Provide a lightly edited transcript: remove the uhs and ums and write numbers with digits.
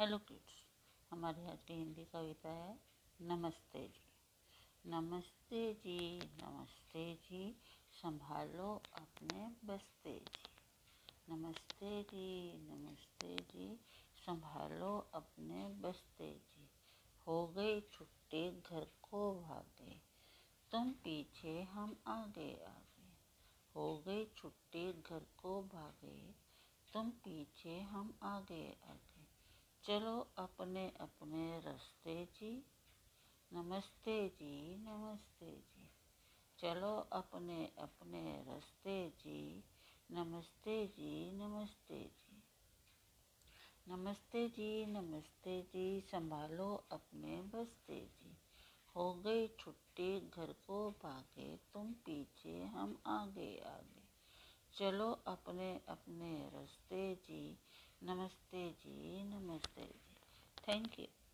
Hello kids, हमारी आज की हिंदी कविता है नमस्ते जी। नमस्ते जी, नमस्ते जी, संभालो अपने बस्ते जी। नमस्ते जी, नमस्ते जी, संभालो अपने बस्ते जी। हो गई छुट्टी घर को भागे, तुम पीछे हम आगे आगे। हो गई छुट्टी घर को भागे, तुम पीछे हम आगे आगे। चलो अपने अपने रास्ते जी। नमस्ते जी, नमस्ते जी, चलो अपने अपने रास्ते जी। नमस्ते जी, नमस्ते जी, नमस्ते जी, नमस्ते जी, संभालो अपने बस्ते जी। हो गई छुट्टी घर को भागे, तुम पीछे हम आगे आगे। चलो अपने अपने रास्ते जी। नमस्ते जी, नमस्ते जी। Thank you.